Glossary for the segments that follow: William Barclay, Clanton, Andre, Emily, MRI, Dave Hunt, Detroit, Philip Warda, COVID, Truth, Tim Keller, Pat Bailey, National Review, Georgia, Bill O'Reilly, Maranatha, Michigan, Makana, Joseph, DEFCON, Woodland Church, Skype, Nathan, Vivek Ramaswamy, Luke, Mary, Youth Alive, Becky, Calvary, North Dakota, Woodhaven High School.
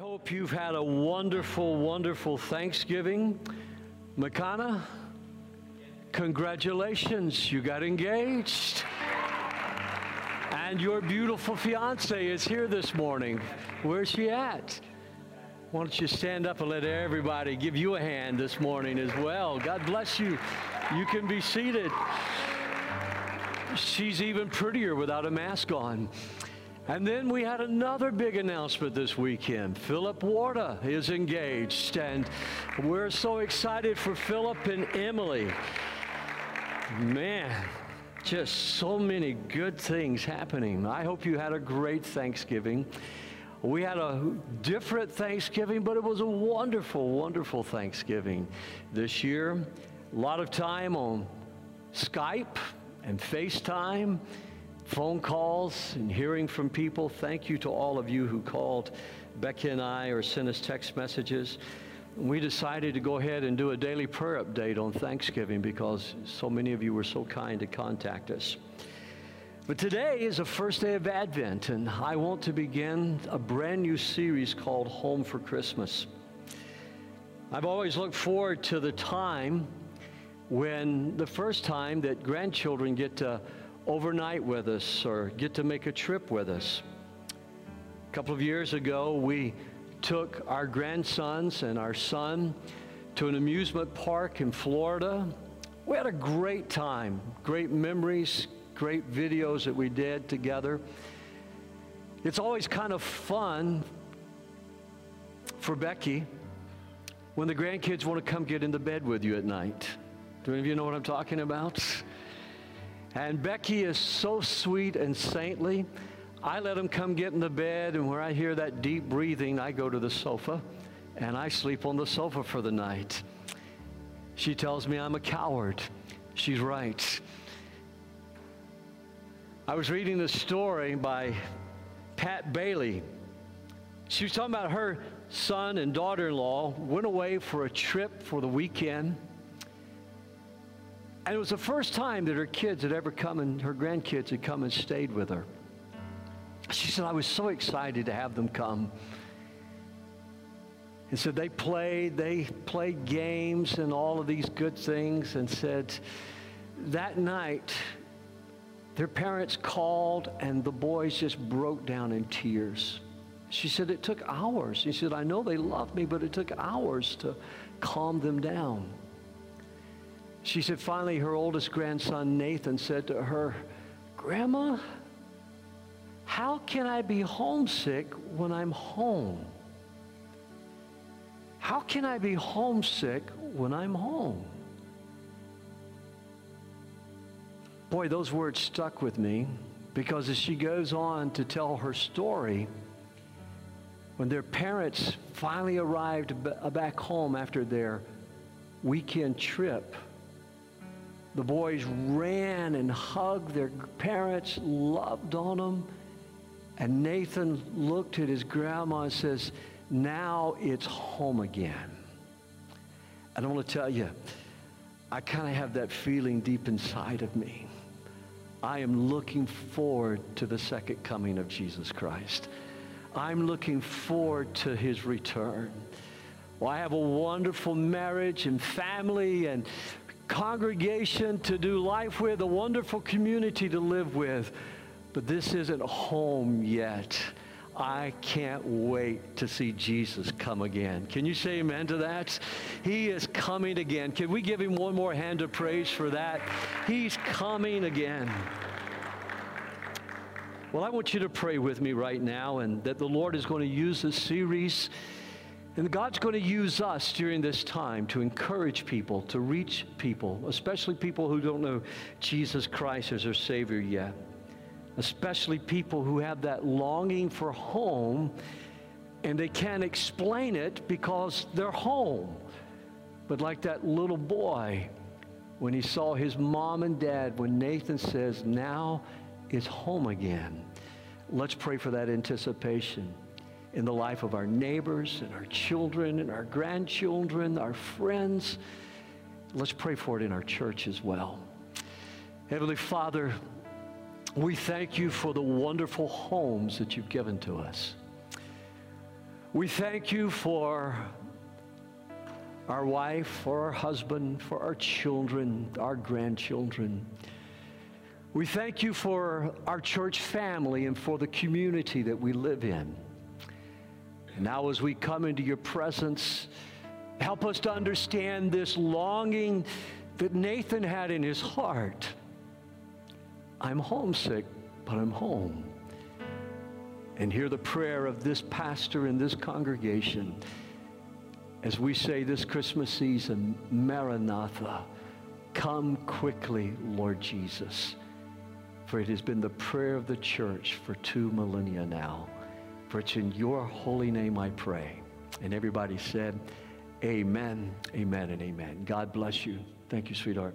hope you've had a wonderful, wonderful Thanksgiving. Makana, congratulations, you got engaged. And your beautiful fiance is here this morning. Where's she at? Why don't you stand up and let everybody give you a hand this morning as well. God bless you. You can be seated. She's even prettier without a mask on. And then we had another big announcement this weekend. Philip Warda is engaged, and we're so excited for Philip and Emily. Man, just so many good things happening. I hope you had a great Thanksgiving. We had a different Thanksgiving, but it was a wonderful, wonderful Thanksgiving this year. A lot of time on Skype and FaceTime. Phone calls and hearing from people. Thank you to all of you who called Becky and I or sent us text messages. We decided to go ahead and do a daily prayer update on Thanksgiving because so many of you were so kind to contact us. But today is the first day of Advent, and I want to begin a brand new series called Home for Christmas. I've always looked forward to the time when the first time that grandchildren get to overnight with us or get to make a trip with us. A couple of years ago, we took our grandsons and our son to an amusement park in Florida. We had a great time, great memories, great videos that we did together. It's always kind of fun for Becky when the grandkids want to come get into bed with you at night. Do any of you know what I'm talking about? And Becky is so sweet and saintly. I let him come get in the bed, and where I hear that deep breathing, I go to the sofa, and I sleep on the sofa for the night. She tells me I'm a coward. She's right. I was reading this story by Pat Bailey. She was talking about her son and daughter-in-law went away for a trip for the weekend. And it was the first time that her kids had ever come, and her grandkids had come and stayed with her. She said, I was so excited to have them come. And so they played games and all of these good things, and said that night their parents called and the boys just broke down in tears. She said, it took hours. She said, I know they loved me, but it took hours to calm them down. She said, finally, her oldest grandson, Nathan, said to her, Grandma, how can I be homesick when I'm home? How can I be homesick when I'm home? Boy, those words stuck with me, because as she goes on to tell her story, when their parents finally arrived back home after their weekend trip, the boys ran and hugged their parents, loved on them. And Nathan looked at his grandma and says, now it's home again. And I want to tell you, I kind of have that feeling deep inside of me. I am looking forward to the second coming of Jesus Christ. I'm looking forward to his return. Well, I have a wonderful marriage and family and congregation to do life with, a wonderful community to live with, but this isn't home yet. I can't wait to see Jesus come again. Can you say amen to that? He is coming again. Can we give him one more hand of praise for that? He's coming again. Well, I want you to pray with me right now, and that the Lord is going to use this series, and God's going to use us during this time to encourage people, to reach people, especially people who don't know Jesus Christ as their Savior yet, especially people who have that longing for home, and they can't explain it because they're home. But like that little boy, when he saw his mom and dad, when Nathan says, now it's home again. Let's pray for that anticipation in the life of our neighbors and our children and our grandchildren, our friends. Let's pray for it in our church as well. Heavenly Father, we thank you for the wonderful homes that you've given to us. We thank you for our wife, for our husband, for our children, our grandchildren. We thank you for our church family and for the community that we live in. And now as we come into your presence, help us to understand this longing that Nathan had in his heart. I'm homesick, but I'm home. And hear the prayer of this pastor and this congregation as we say this Christmas season, Maranatha, come quickly, Lord Jesus. For it has been the prayer of the church for 2 millennia now. For it's in your holy name I pray. And everybody said, amen, amen, and amen. God bless you. Thank you, sweetheart.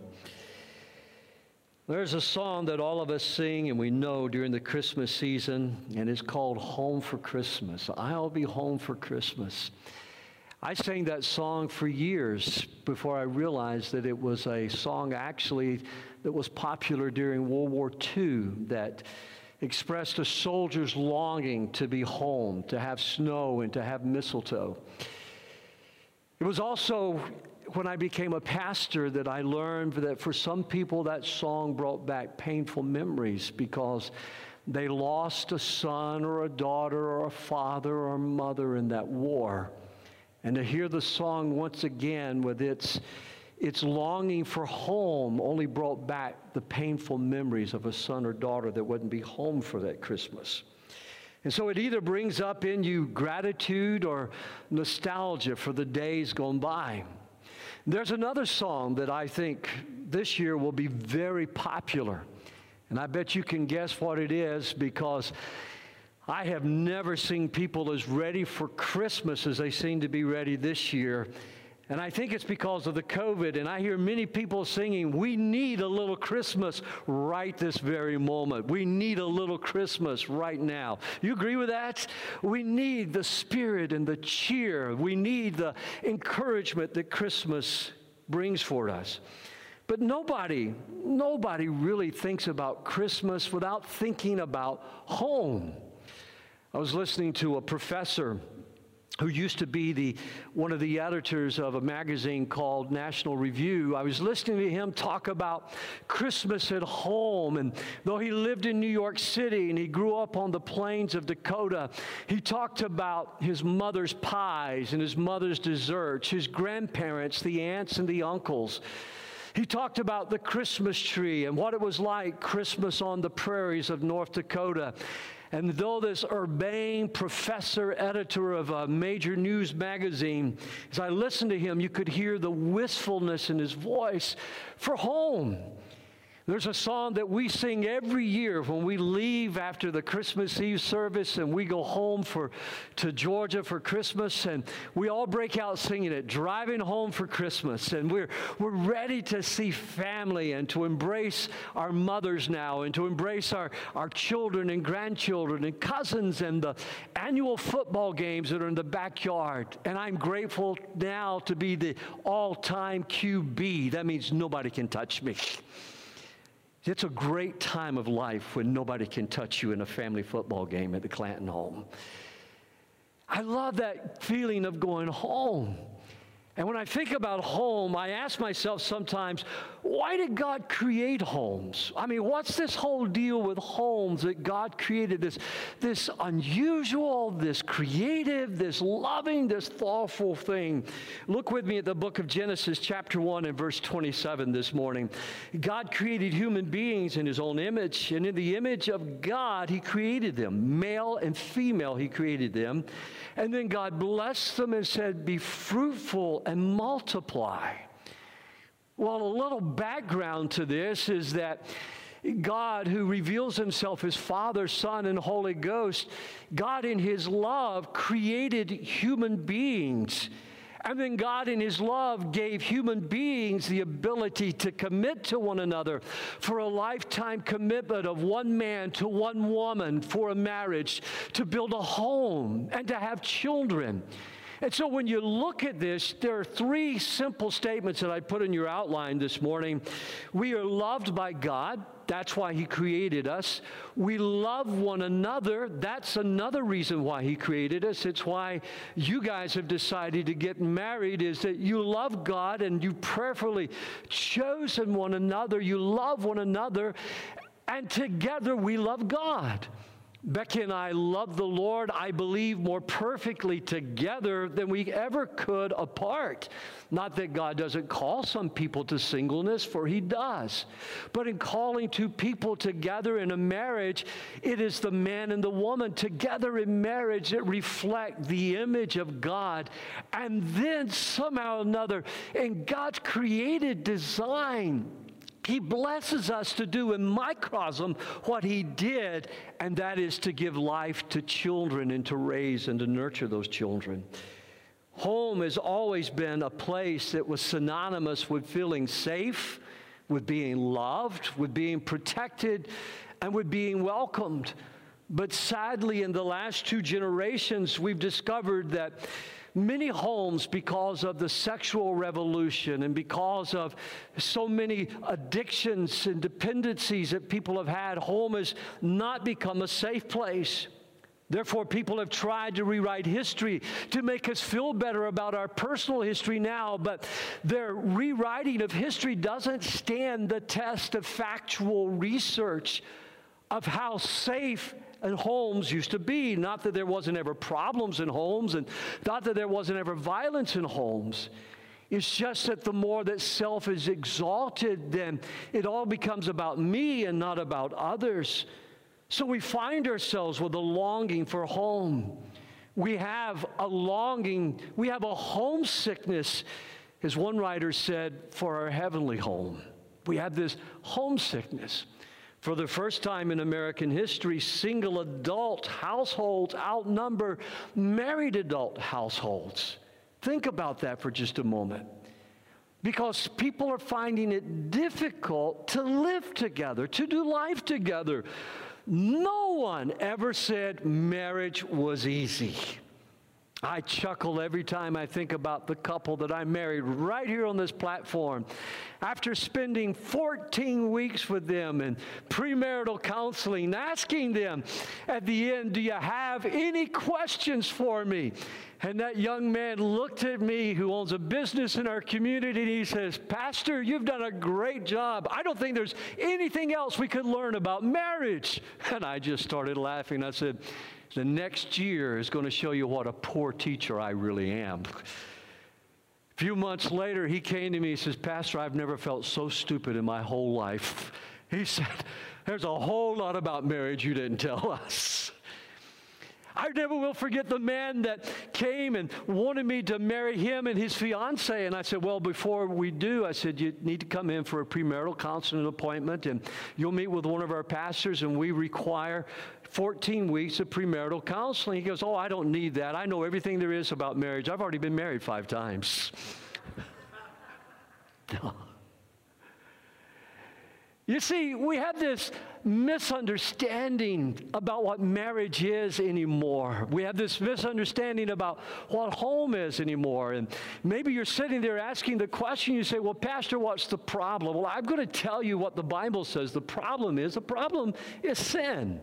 There's a song that all of us sing and we know during the Christmas season, and it's called Home for Christmas. I'll be home for Christmas. I sang that song for years before I realized that it was a song actually that was popular during World War II that expressed a soldier's longing to be home, to have snow and to have mistletoe. It was also when I became a pastor that I learned that for some people that song brought back painful memories because they lost a son or a daughter or a father or a mother in that war. And to hear the song once again with its longing for home only brought back the painful memories of a son or daughter that wouldn't be home for that Christmas. And so it either brings up in you gratitude or nostalgia for the days gone by. There's another song that I think this year will be very popular. And I bet you can guess what it is because I have never seen people as ready for Christmas as they seem to be ready this year. And I think it's because of the COVID, and I hear many people singing, we need a little Christmas right this very moment. We need a little Christmas right now. You agree with that? We need the spirit and the cheer. We need the encouragement that Christmas brings for us. But nobody really thinks about Christmas without thinking about home. I was listening to a professor who used to be one of the editors of a magazine called National Review. I was listening to him talk about Christmas at home, and though he lived in New York City and he grew up on the plains of Dakota, he talked about his mother's pies and his mother's desserts, his grandparents, the aunts and the uncles. He talked about the Christmas tree and what it was like Christmas on the prairies of North Dakota. And though this urbane professor, editor of a major news magazine, as I listened to him, you could hear the wistfulness in his voice for home. There's a song that we sing every year when we leave after the Christmas Eve service and we go home to Georgia for Christmas, and we all break out singing it, driving home for Christmas. And we're ready to see family and to embrace our mothers now and to embrace our children and grandchildren and cousins and the annual football games that are in the backyard. And I'm grateful now to be the all-time QB. That means nobody can touch me. It's a great time of life when nobody can touch you in a family football game at the Clanton home. I love that feeling of going home. And when I think about home, I ask myself sometimes, why did God create homes? I mean, what's this whole deal with homes that God created? This unusual, this creative, this loving, this thoughtful thing. Look with me at the book of Genesis, chapter 1 and verse 27 this morning. God created human beings in his own image, and in the image of God, he created them. Male and female, he created them. And then God blessed them and said, be fruitful and multiply. Well, a little background to this is that God, who reveals himself as Father, Son, and Holy Ghost, God in his love created human beings. And then God in his love gave human beings the ability to commit to one another for a lifetime commitment of one man to one woman for a marriage, to build a home and to have children. And so when you look at this, there are 3 simple statements that I put in your outline this morning. We are loved by God. That's why he created us. We love one another. That's another reason why he created us. It's why you guys have decided to get married, is that you love God and you prayerfully chosen one another. You love one another, and together we love God. Becky and I love the Lord, I believe, more perfectly together than we ever could apart. Not that God doesn't call some people to singleness, for he does. But in calling two people together in a marriage, it is the man and the woman together in marriage that reflect the image of God. And then somehow or another, in God's created design, he blesses us to do in microcosm what he did, and that is to give life to children and to raise and to nurture those children. Home has always been a place that was synonymous with feeling safe, with being loved, with being protected, and with being welcomed. But sadly, in the last two generations, we've discovered that many homes, because of the sexual revolution and because of so many addictions and dependencies that people have had, home has not become a safe place. Therefore, people have tried to rewrite history to make us feel better about our personal history now, but their rewriting of history doesn't stand the test of factual research of how safe and homes used to be. Not that there wasn't ever problems in homes, and not that there wasn't ever violence in homes. It's just that the more that self is exalted, then it all becomes about me and not about others. So we find ourselves with a longing for home. We have a longing, we have a homesickness, as one writer said, for our heavenly home. We have this homesickness. For the first time in American history, single adult households outnumber married adult households. Think about that for just a moment. Because people are finding it difficult to live together, to do life together. No one ever said marriage was easy. I chuckle every time I think about the couple that I married right here on this platform. After spending 14 weeks with them in premarital counseling, asking them at the end, "Do you have any questions for me?" And that young man looked at me, who owns a business in our community, and he says, "Pastor, you've done a great job. I don't think there's anything else we could learn about marriage." And I just started laughing. I said, "The next year is going to show you what a poor teacher I really am." A few months later, he came to me and says, "Pastor, I've never felt so stupid in my whole life." He said, "There's a whole lot about marriage you didn't tell us." I never will forget the man that came and wanted me to marry him and his fiancée. And I said, "Well, before we do," I said, "you need to come in for a premarital counseling appointment, and you'll meet with one of our pastors, and we require 14 weeks of premarital counseling." He goes, "Oh, I don't need that. I know everything there is about marriage. I've already been married 5 times. You see, we have this misunderstanding about what marriage is anymore. We have this misunderstanding about what home is anymore. And maybe you're sitting there asking the question, you say, "Well, Pastor, what's the problem?" Well, I'm going to tell you what the Bible says the problem is sin.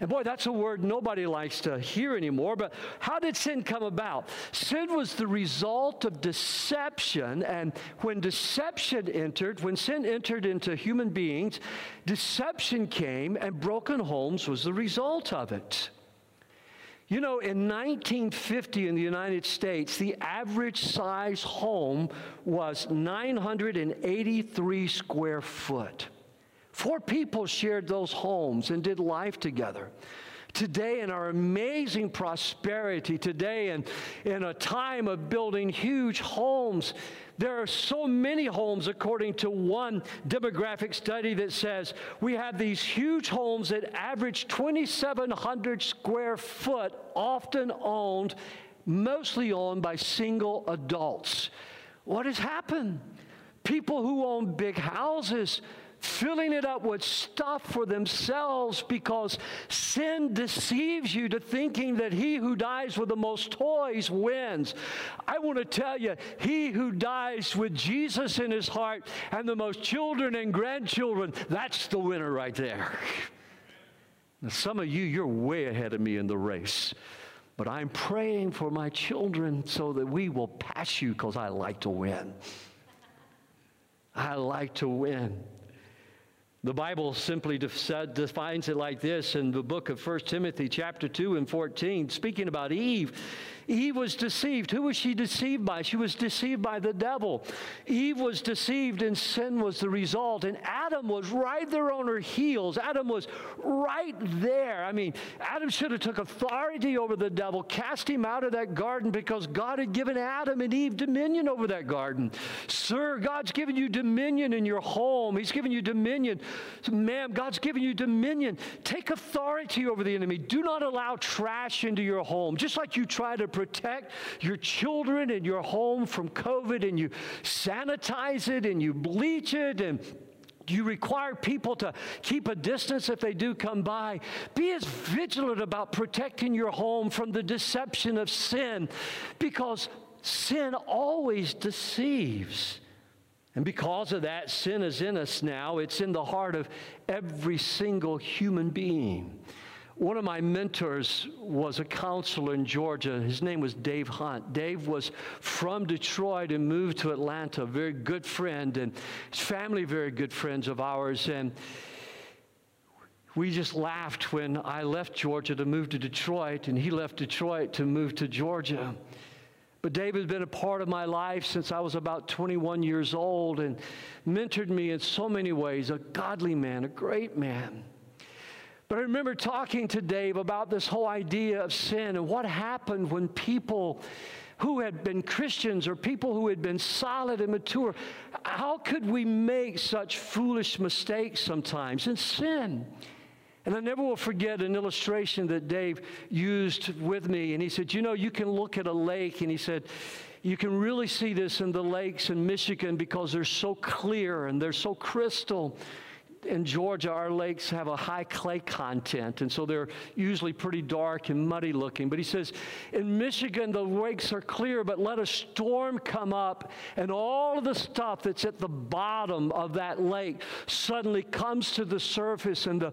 And boy, that's a word nobody likes to hear anymore, but how did sin come about? Sin was the result of deception, and when deception entered, when sin entered into human beings, deception came, and broken homes was the result of it. You know, in 1950 in the United States, the average size home was 983 square foot. 4 people shared those homes and did life together. Today, in our amazing prosperity, today in a time of building huge homes, there are so many homes, according to one demographic study that says we have these huge homes that average 2,700 square foot, often owned, mostly owned by single adults. What has happened? People who own big houses filling it up with stuff for themselves, because sin deceives you to thinking that he who dies with the most toys wins. I want to tell you, he who dies with Jesus in his heart and the most children and grandchildren, that's the winner right there. And some of you, you're way ahead of me in the race. But I'm praying for my children so that we will pass you, because I like to win. I like to win. The Bible simply defines it like this in the book of 1 Timothy chapter 2 and 14, speaking about Eve. Eve was deceived. Who was she deceived by? She was deceived by the devil. Eve was deceived, and sin was the result. And Adam was right there on her heels. Adam was right there. I mean, Adam should have took authority over the devil, cast him out of that garden, because God had given Adam and Eve dominion over that garden. Sir, God's given you dominion in your home. He's given you dominion. Ma'am, God's given you dominion. Take authority over the enemy. Do not allow trash into your home. Just like you try to protect your children and your home from COVID, and you sanitize it and you bleach it, and you require people to keep a distance if they do come by. Be as vigilant about protecting your home from the deception of sin, because sin always deceives. And because of that, sin is in us now. It's in the heart of every single human being. One of my mentors was a counselor in Georgia. His name was Dave Hunt. Dave was from Detroit and moved to Atlanta, a very good friend, and his family very good friends of ours. And we just laughed when I left Georgia to move to Detroit, and he left Detroit to move to Georgia. But Dave has been a part of my life since I was about 21 years old and mentored me in so many ways, a godly man, a great man. But I remember talking to Dave about this whole idea of sin and what happened when people who had been Christians or people who had been solid and mature, how could we make such foolish mistakes sometimes and sin? And I never will forget an illustration that Dave used with me. And he said, you know, you can look at a lake, and he said, you can really see this in the lakes in Michigan because they're so clear and they're so crystal. In Georgia, our lakes have a high clay content, and so they're usually pretty dark and muddy looking. But he says, in Michigan, the lakes are clear, but let a storm come up, and all of the stuff that's at the bottom of that lake suddenly comes to the surface, and the,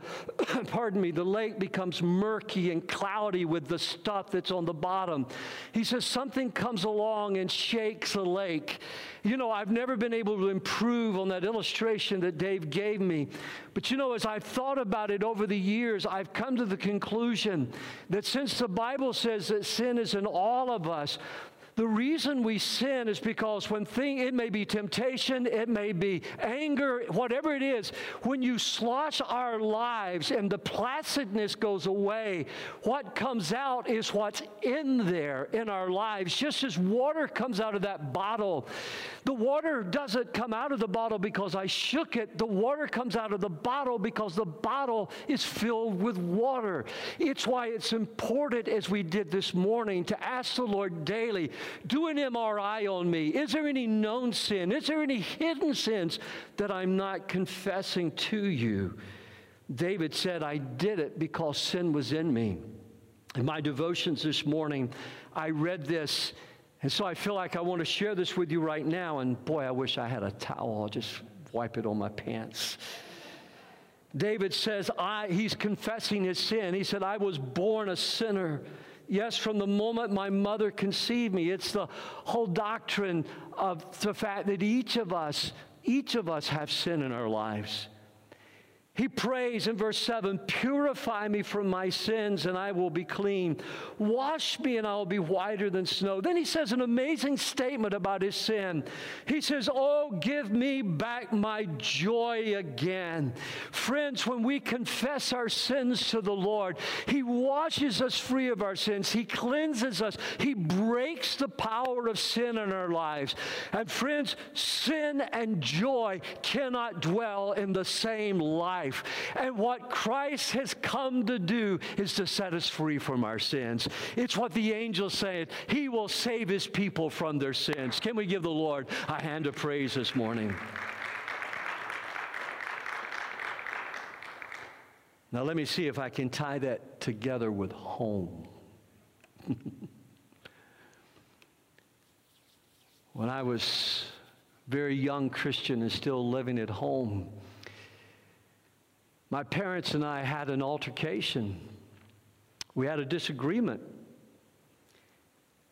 pardon me, the lake becomes murky and cloudy with the stuff that's on the bottom. He says, something comes along and shakes the lake. You know, I've never been able to improve on that illustration that Dave gave me. But you know, as I've thought about it over the years, I've come to the conclusion that since the Bible says that sin is in all of us, the reason we sin is because when it may be temptation, it may be anger, whatever it is, when you slosh our lives and the placidness goes away, what comes out is what's in there in our lives. Just as water comes out of that bottle, the water doesn't come out of the bottle because I shook it. The water comes out of the bottle because the bottle is filled with water. It's why it's important, as we did this morning, to ask the Lord daily, do an MRI on me. Is there any known sin? Is there any hidden sins that I'm not confessing to you? David said, I did it because sin was in me. In my devotions this morning, I read this, and so I feel like I want to share this with you right now. And boy, I wish I had a towel. I'll just wipe it on my pants. David says, he's confessing his sin. He said, I was born a sinner. Yes, from the moment my mother conceived me. It's the whole doctrine of the fact that each of us have sin in our lives. He prays in verse 7, purify me from my sins and I will be clean. Wash me and I will be whiter than snow. Then he says an amazing statement about his sin. He says, oh, give me back my joy again. Friends, when we confess our sins to the Lord, he washes us free of our sins. He cleanses us. He breaks the power of sin in our lives. And friends, sin and joy cannot dwell in the same life. And what Christ has come to do is to set us free from our sins. It's what the angels say. He will save his people from their sins. Can we give the Lord a hand of praise this morning? Now let me see if I can tie that together with home. When I was very young Christian and still living at home, my parents and I had an altercation. We had a disagreement.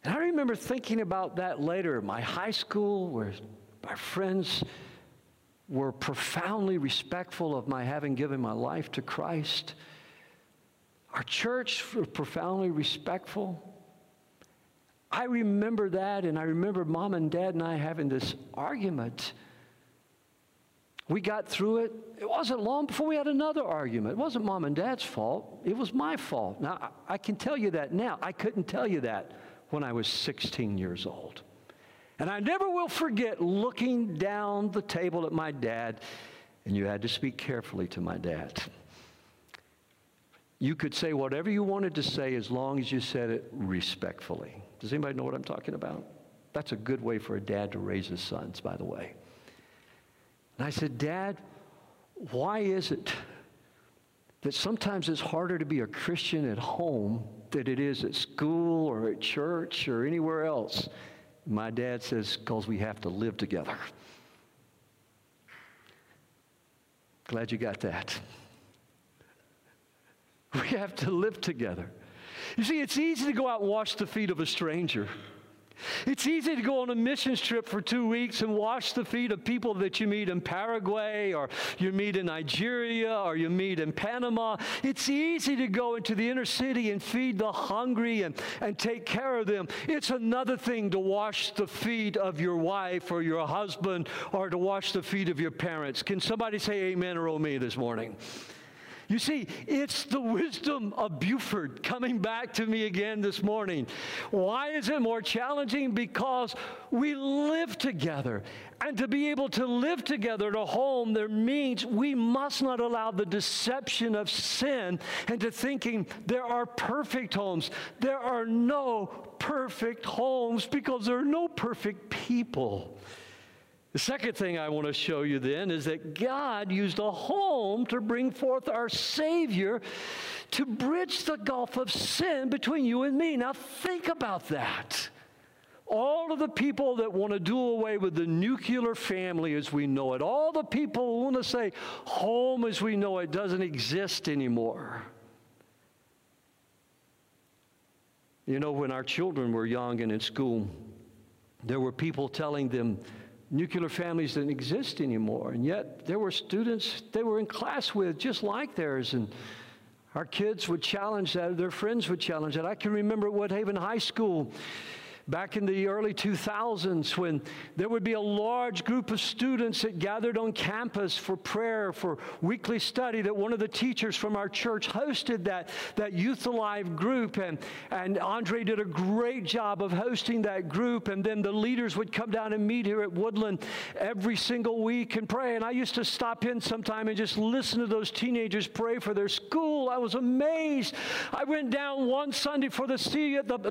And I remember thinking about that later. My high school, where my friends were profoundly respectful of my having given my life to Christ. Our church were profoundly respectful. I remember that, and I remember Mom and Dad and I having this argument. We got through it. It wasn't long before we had another argument. It wasn't Mom and Dad's fault. It was my fault. Now, I can tell you that now. I couldn't tell you that when I was 16 years old. And I never will forget looking down the table at my dad, and you had to speak carefully to my dad. You could say whatever you wanted to say as long as you said it respectfully. Does anybody know what I'm talking about? That's a good way for a dad to raise his sons, by the way. And I said, Dad, why is it that sometimes it's harder to be a Christian at home than it is at school or at church or anywhere else? My dad says, because we have to live together. Glad you got that. We have to live together. You see, it's easy to go out and wash the feet of a stranger. It's easy to go on a missions trip for 2 weeks and wash the feet of people that you meet in Paraguay, or you meet in Nigeria, or you meet in Panama. It's easy to go into the inner city and feed the hungry and take care of them. It's another thing to wash the feet of your wife or your husband, or to wash the feet of your parents. Can somebody say amen or oh me this morning? You see, it's the wisdom of Buford coming back to me again this morning. Why is it more challenging? Because we live together. And to be able to live together at a home, there means we must not allow the deception of sin into thinking there are perfect homes. There are no perfect homes because there are no perfect people. The second thing I want to show you then is that God used a home to bring forth our Savior to bridge the gulf of sin between you and me. Now think about that. All of the people that want to do away with the nuclear family as we know it, all the people who want to say home as we know it doesn't exist anymore. You know, when our children were young and in school, there were people telling them, nuclear families didn't exist anymore, and yet there were students they were in class with just like theirs, and our kids would challenge that, their friends would challenge that. I can remember at Woodhaven High School back in the early 2000s when there would be a large group of students that gathered on campus for prayer, for weekly study, that one of the teachers from our church hosted that Youth Alive group, and Andre did a great job of hosting that group, and then the leaders would come down and meet here at Woodland every single week and pray, and I used to stop in sometime and just listen to those teenagers pray for their school. I was amazed. I went down one Sunday for the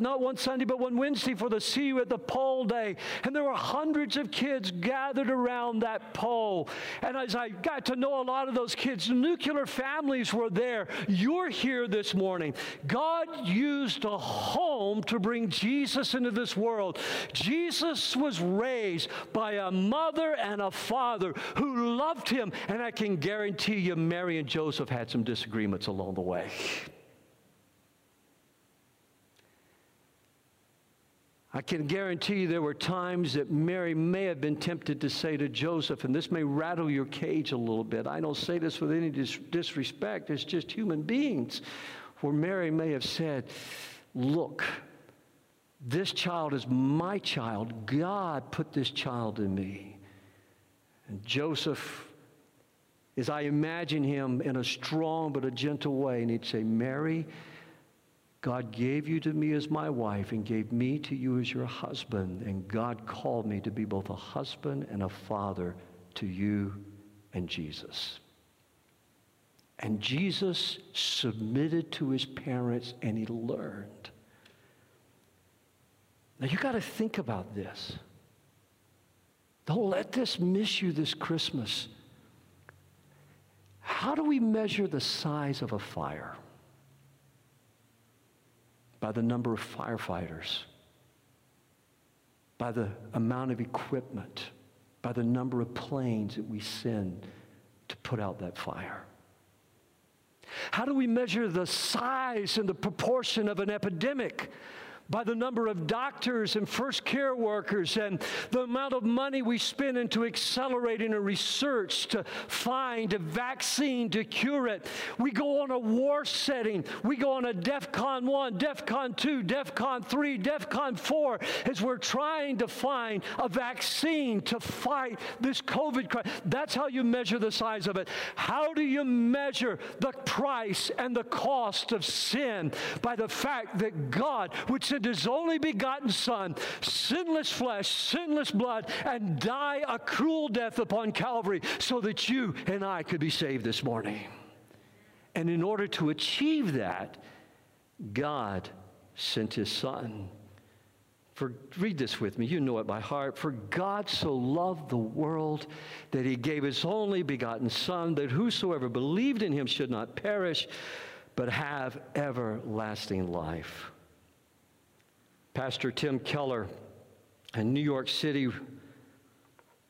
not one Sunday, but one Wednesday for the See You at the Pole Day, and there were hundreds of kids gathered around that pole. And as I got to know a lot of those kids, nuclear families were there. You're here this morning. God used a home to bring Jesus into this world. Jesus was raised by a mother and a father who loved him, and I can guarantee you Mary and Joseph had some disagreements along the way. I can guarantee you there were times that Mary may have been tempted to say to Joseph, and this may rattle your cage a little bit. I don't say this with any disrespect. It's just human beings. Where Mary may have said, look, this child is my child. God put this child in me. And Joseph, as I imagine him in a strong but a gentle way, and he'd say, Mary, God gave you to me as my wife and gave me to you as your husband, and God called me to be both a husband and a father to you and Jesus. And Jesus submitted to his parents, and he learned. Now you got to think about this. Don't let this miss you this Christmas. How do we measure the size of a fire? By the number of firefighters, by the amount of equipment, by the number of planes that we send to put out that fire. How do we measure the size and the proportion of an epidemic? By the number of doctors and first care workers and the amount of money we spend into accelerating a research to find a vaccine to cure it. We go on a war setting. We go on a DEFCON 1, DEFCON 2, DEFCON 3, DEFCON 4 as we're trying to find a vaccine to fight this COVID crisis. That's how you measure the size of it. How do you measure the price and the cost of sin? By the fact that God would send His only begotten Son, sinless flesh, sinless blood, and die a cruel death upon Calvary so that you and I could be saved this morning. And in order to achieve that, God sent His Son. Read this with me. You know it by heart. For God so loved the world that He gave His only begotten Son, that whosoever believed in Him should not perish, but have everlasting life. Pastor Tim Keller in New York City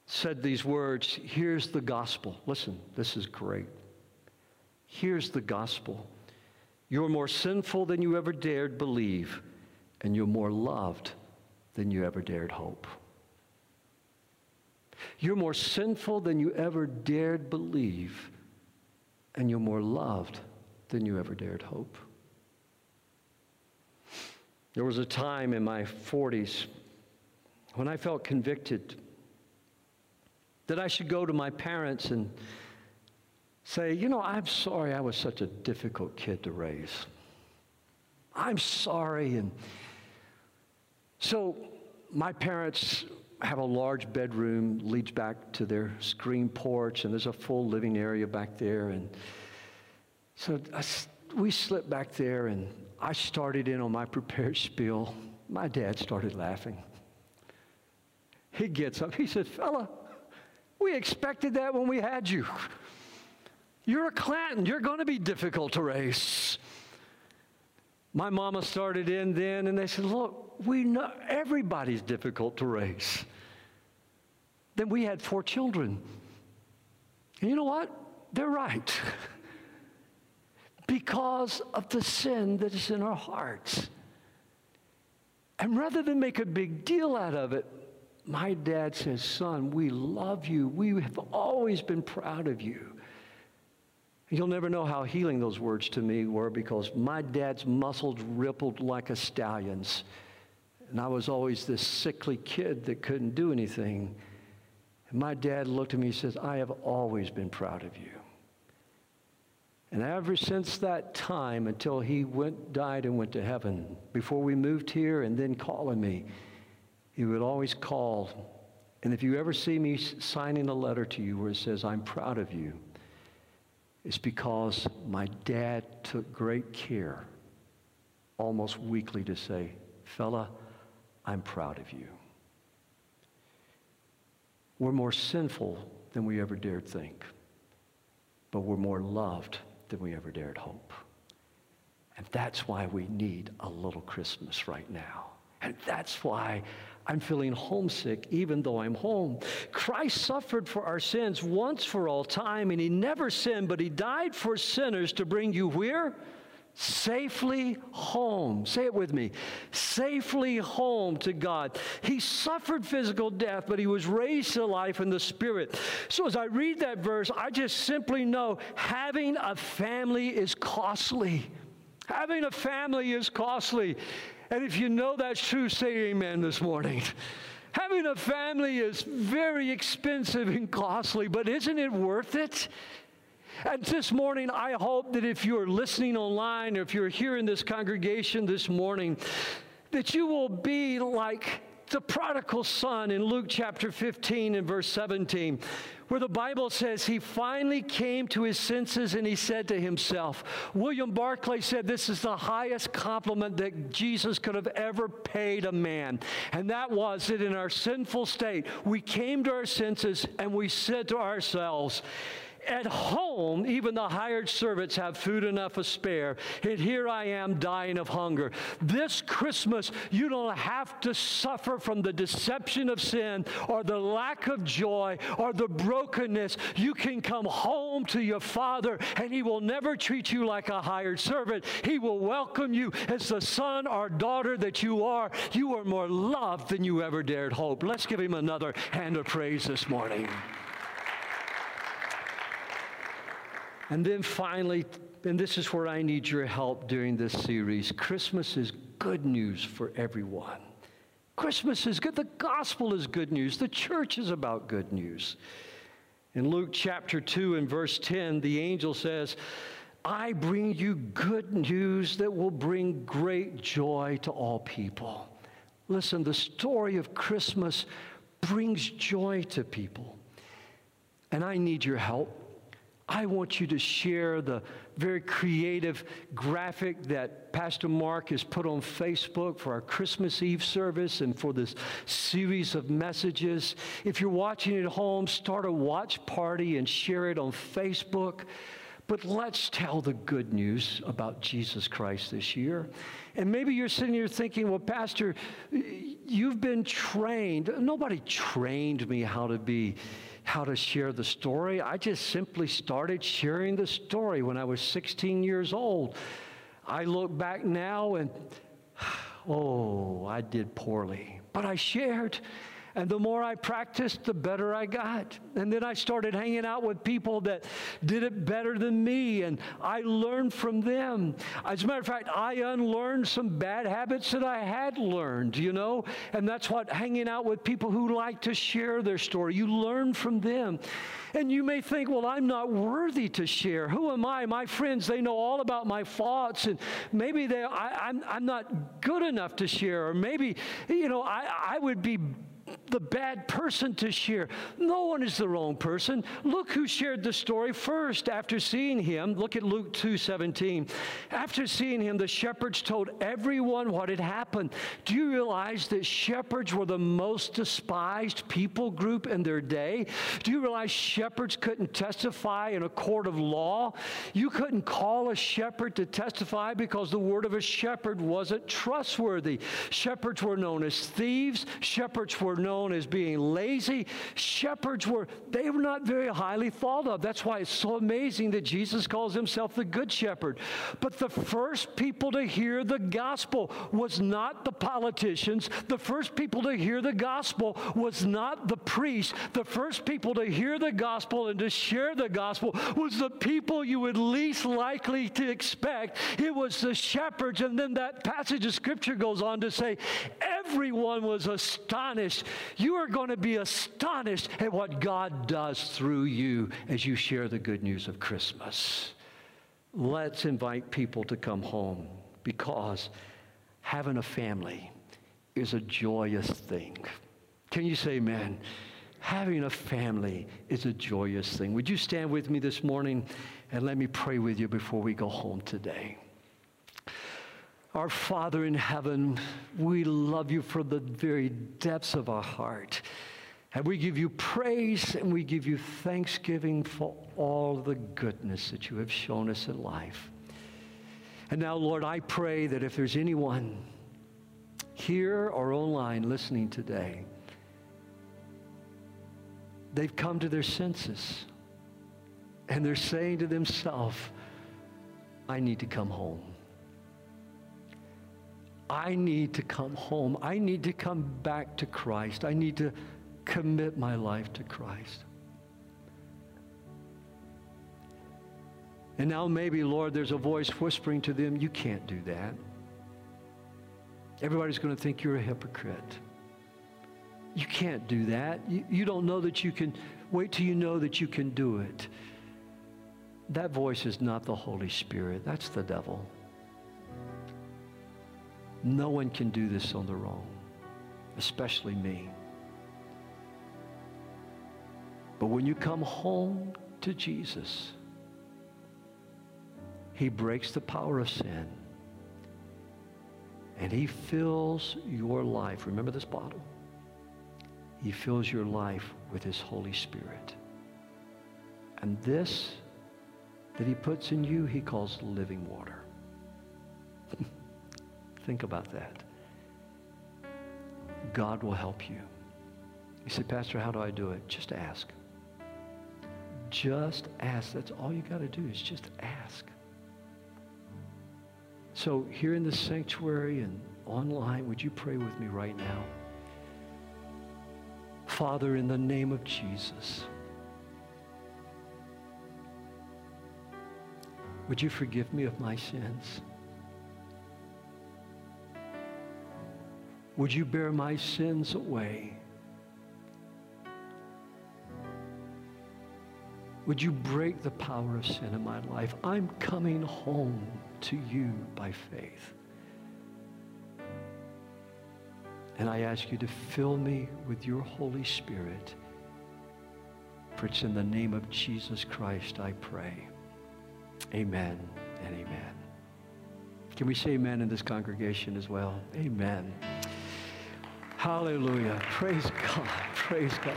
said these words, here's the gospel. Listen, this is great. Here's the gospel. You're more sinful than you ever dared believe, and you're more loved than you ever dared hope. You're more sinful than you ever dared believe, and you're more loved than you ever dared hope. There was a time in my 40s when I felt convicted that I should go to my parents and say, you know, I'm sorry I was such a difficult kid to raise. I'm sorry. And so my parents have a large bedroom, leads back to their screen porch, and there's a full living area back there. And so we slipped back there, and I started in on my prepared spiel. My dad started laughing. He gets up. He said, fella, we expected that when we had you. You're a Clanton. You're going to be difficult to raise. My mama started in then, and they said, look, we know everybody's difficult to raise. Then we had 4 children. And you know what? They're right. Because of the sin that is in our hearts. And rather than make a big deal out of it, my dad says, son, we love you. We have always been proud of you. You'll never know how healing those words to me were, because my dad's muscles rippled like a stallion's. And I was always this sickly kid that couldn't do anything. And my dad looked at me and says, I have always been proud of you. And ever since that time, until he died and went to heaven, before we moved here and then calling me, he would always call. And if you ever see me signing a letter to you where it says, I'm proud of you, it's because my dad took great care, almost weekly, to say, fella, I'm proud of you. We're more sinful than we ever dared think, but we're more loved than we ever dared hope. And that's why we need a little Christmas right now. And that's why I'm feeling homesick even though I'm home. Christ suffered for our sins once for all time, and He never sinned, but He died for sinners to bring you where? Safely home. Say it with me. Safely home to God. He suffered physical death, but He was raised to life in the Spirit. So as I read that verse, I just simply know having a family is costly. Having a family is costly. And if you know that's true, say amen this morning. Having a family is very expensive and costly, but isn't it worth it? And this morning, I hope that if you're listening online or if you're here in this congregation this morning, that you will be like the prodigal son in Luke chapter 15 and verse 17, where the Bible says he finally came to his senses and he said to himself, William Barclay said this is the highest compliment that Jesus could have ever paid a man. And that was that in our sinful state, we came to our senses and we said to ourselves, At home, even the hired servants have food enough to spare, and here I am dying of hunger. This Christmas, you don't have to suffer from the deception of sin or the lack of joy or the brokenness. You can come home to your Father, and He will never treat you like a hired servant. He will welcome you as the son or daughter that you are. You are more loved than you ever dared hope. Let's give Him another hand of praise this morning. And then finally, and this is where I need your help during this series, Christmas is good news for everyone. Christmas is good. The gospel is good news. The church is about good news. In Luke chapter 2 and verse 10, the angel says, I bring you good news that will bring great joy to all people. Listen, the story of Christmas brings joy to people. And I need your help. I want you to share the very creative graphic that Pastor Mark has put on Facebook for our Christmas Eve service and for this series of messages. If you're watching at home, start a watch party and share it on Facebook. But let's tell the good news about Jesus Christ this year. And maybe you're sitting here thinking, well, Pastor, you've been trained. Nobody trained me how to share the story. I just simply started sharing the story when I was 16 years old. I look back now and, oh, I did poorly. But I shared. And the more I practiced, the better I got. And then I started hanging out with people that did it better than me, and I learned from them. As a matter of fact, I unlearned some bad habits that I had learned, you know? And that's what hanging out with people who like to share their story. You learn from them. And you may think, well, I'm not worthy to share. Who am I? My friends, they know all about my faults, and maybe I'm not good enough to share, or maybe, you know, I would be the bad person to share. No one is the wrong person. Look who shared the story first. After seeing him, look at Luke 2:17. After seeing him, the shepherds told everyone what had happened. Do you realize that shepherds were the most despised people group in their day? Do you realize shepherds couldn't testify in a court of law? You couldn't call a shepherd to testify because the word of a shepherd wasn't trustworthy. Shepherds were known as thieves. Shepherds were known as being lazy. Shepherds were not very highly thought of. That's why it's so amazing that Jesus calls himself the Good Shepherd. But the first people to hear the gospel was not the politicians. The first people to hear the gospel was not the priests. The first people to hear the gospel and to share the gospel was the people you would least likely to expect. It was the shepherds. And then that passage of scripture goes on to say, everyone was astonished. You are going to be astonished at what God does through you as you share the good news of Christmas. Let's invite people to come home, because having a family is a joyous thing. Can you say amen? Having a family is a joyous thing. Would you stand with me this morning and let me pray with you before we go home today? Our Father in heaven, we love you from the very depths of our heart. And we give you praise and we give you thanksgiving for all the goodness that you have shown us in life. And now, Lord, I pray that if there's anyone here or online listening today, they've come to their senses and they're saying to themselves, I need to come home. I need to come home. I need to come back to Christ. I need to commit my life to Christ. And now maybe, Lord, there's a voice whispering to them, you can't do that. Everybody's going to think you're a hypocrite. You can't do that. You don't know that you can. Wait till you know that you can do it. That voice is not the Holy Spirit. That's the devil. No one can do this on their own, especially me. But when you come home to Jesus, he breaks the power of sin, and he fills your life. Remember this bottle? He fills your life with his Holy Spirit. And this that he puts in you, he calls living water. Think about that. God will help you. You say, Pastor, how do I do it? Just ask. Just ask. That's all you got to do is just ask. So here in the sanctuary and online, would you pray with me right now? Father, in the name of Jesus, would you forgive me of my sins? Would you bear my sins away? Would you break the power of sin in my life? I'm coming home to you by faith. And I ask you to fill me with your Holy Spirit. For it's in the name of Jesus Christ I pray. Amen and amen. Can we say amen in this congregation as well? Amen. Hallelujah. Praise God. Praise God.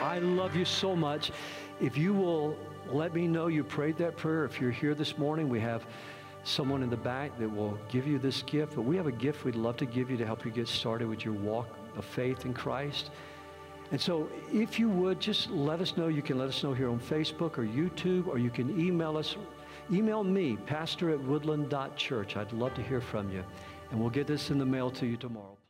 I love you so much. If you will let me know you prayed that prayer, if you're here this morning, we have someone in the back that will give you this gift. But we have a gift we'd love to give you to help you get started with your walk of faith in Christ. And so if you would, just let us know. You can let us know here on Facebook or YouTube, or you can email us. Email me, pastor@woodland.church. I'd love to hear from you. And we'll get this in the mail to you tomorrow.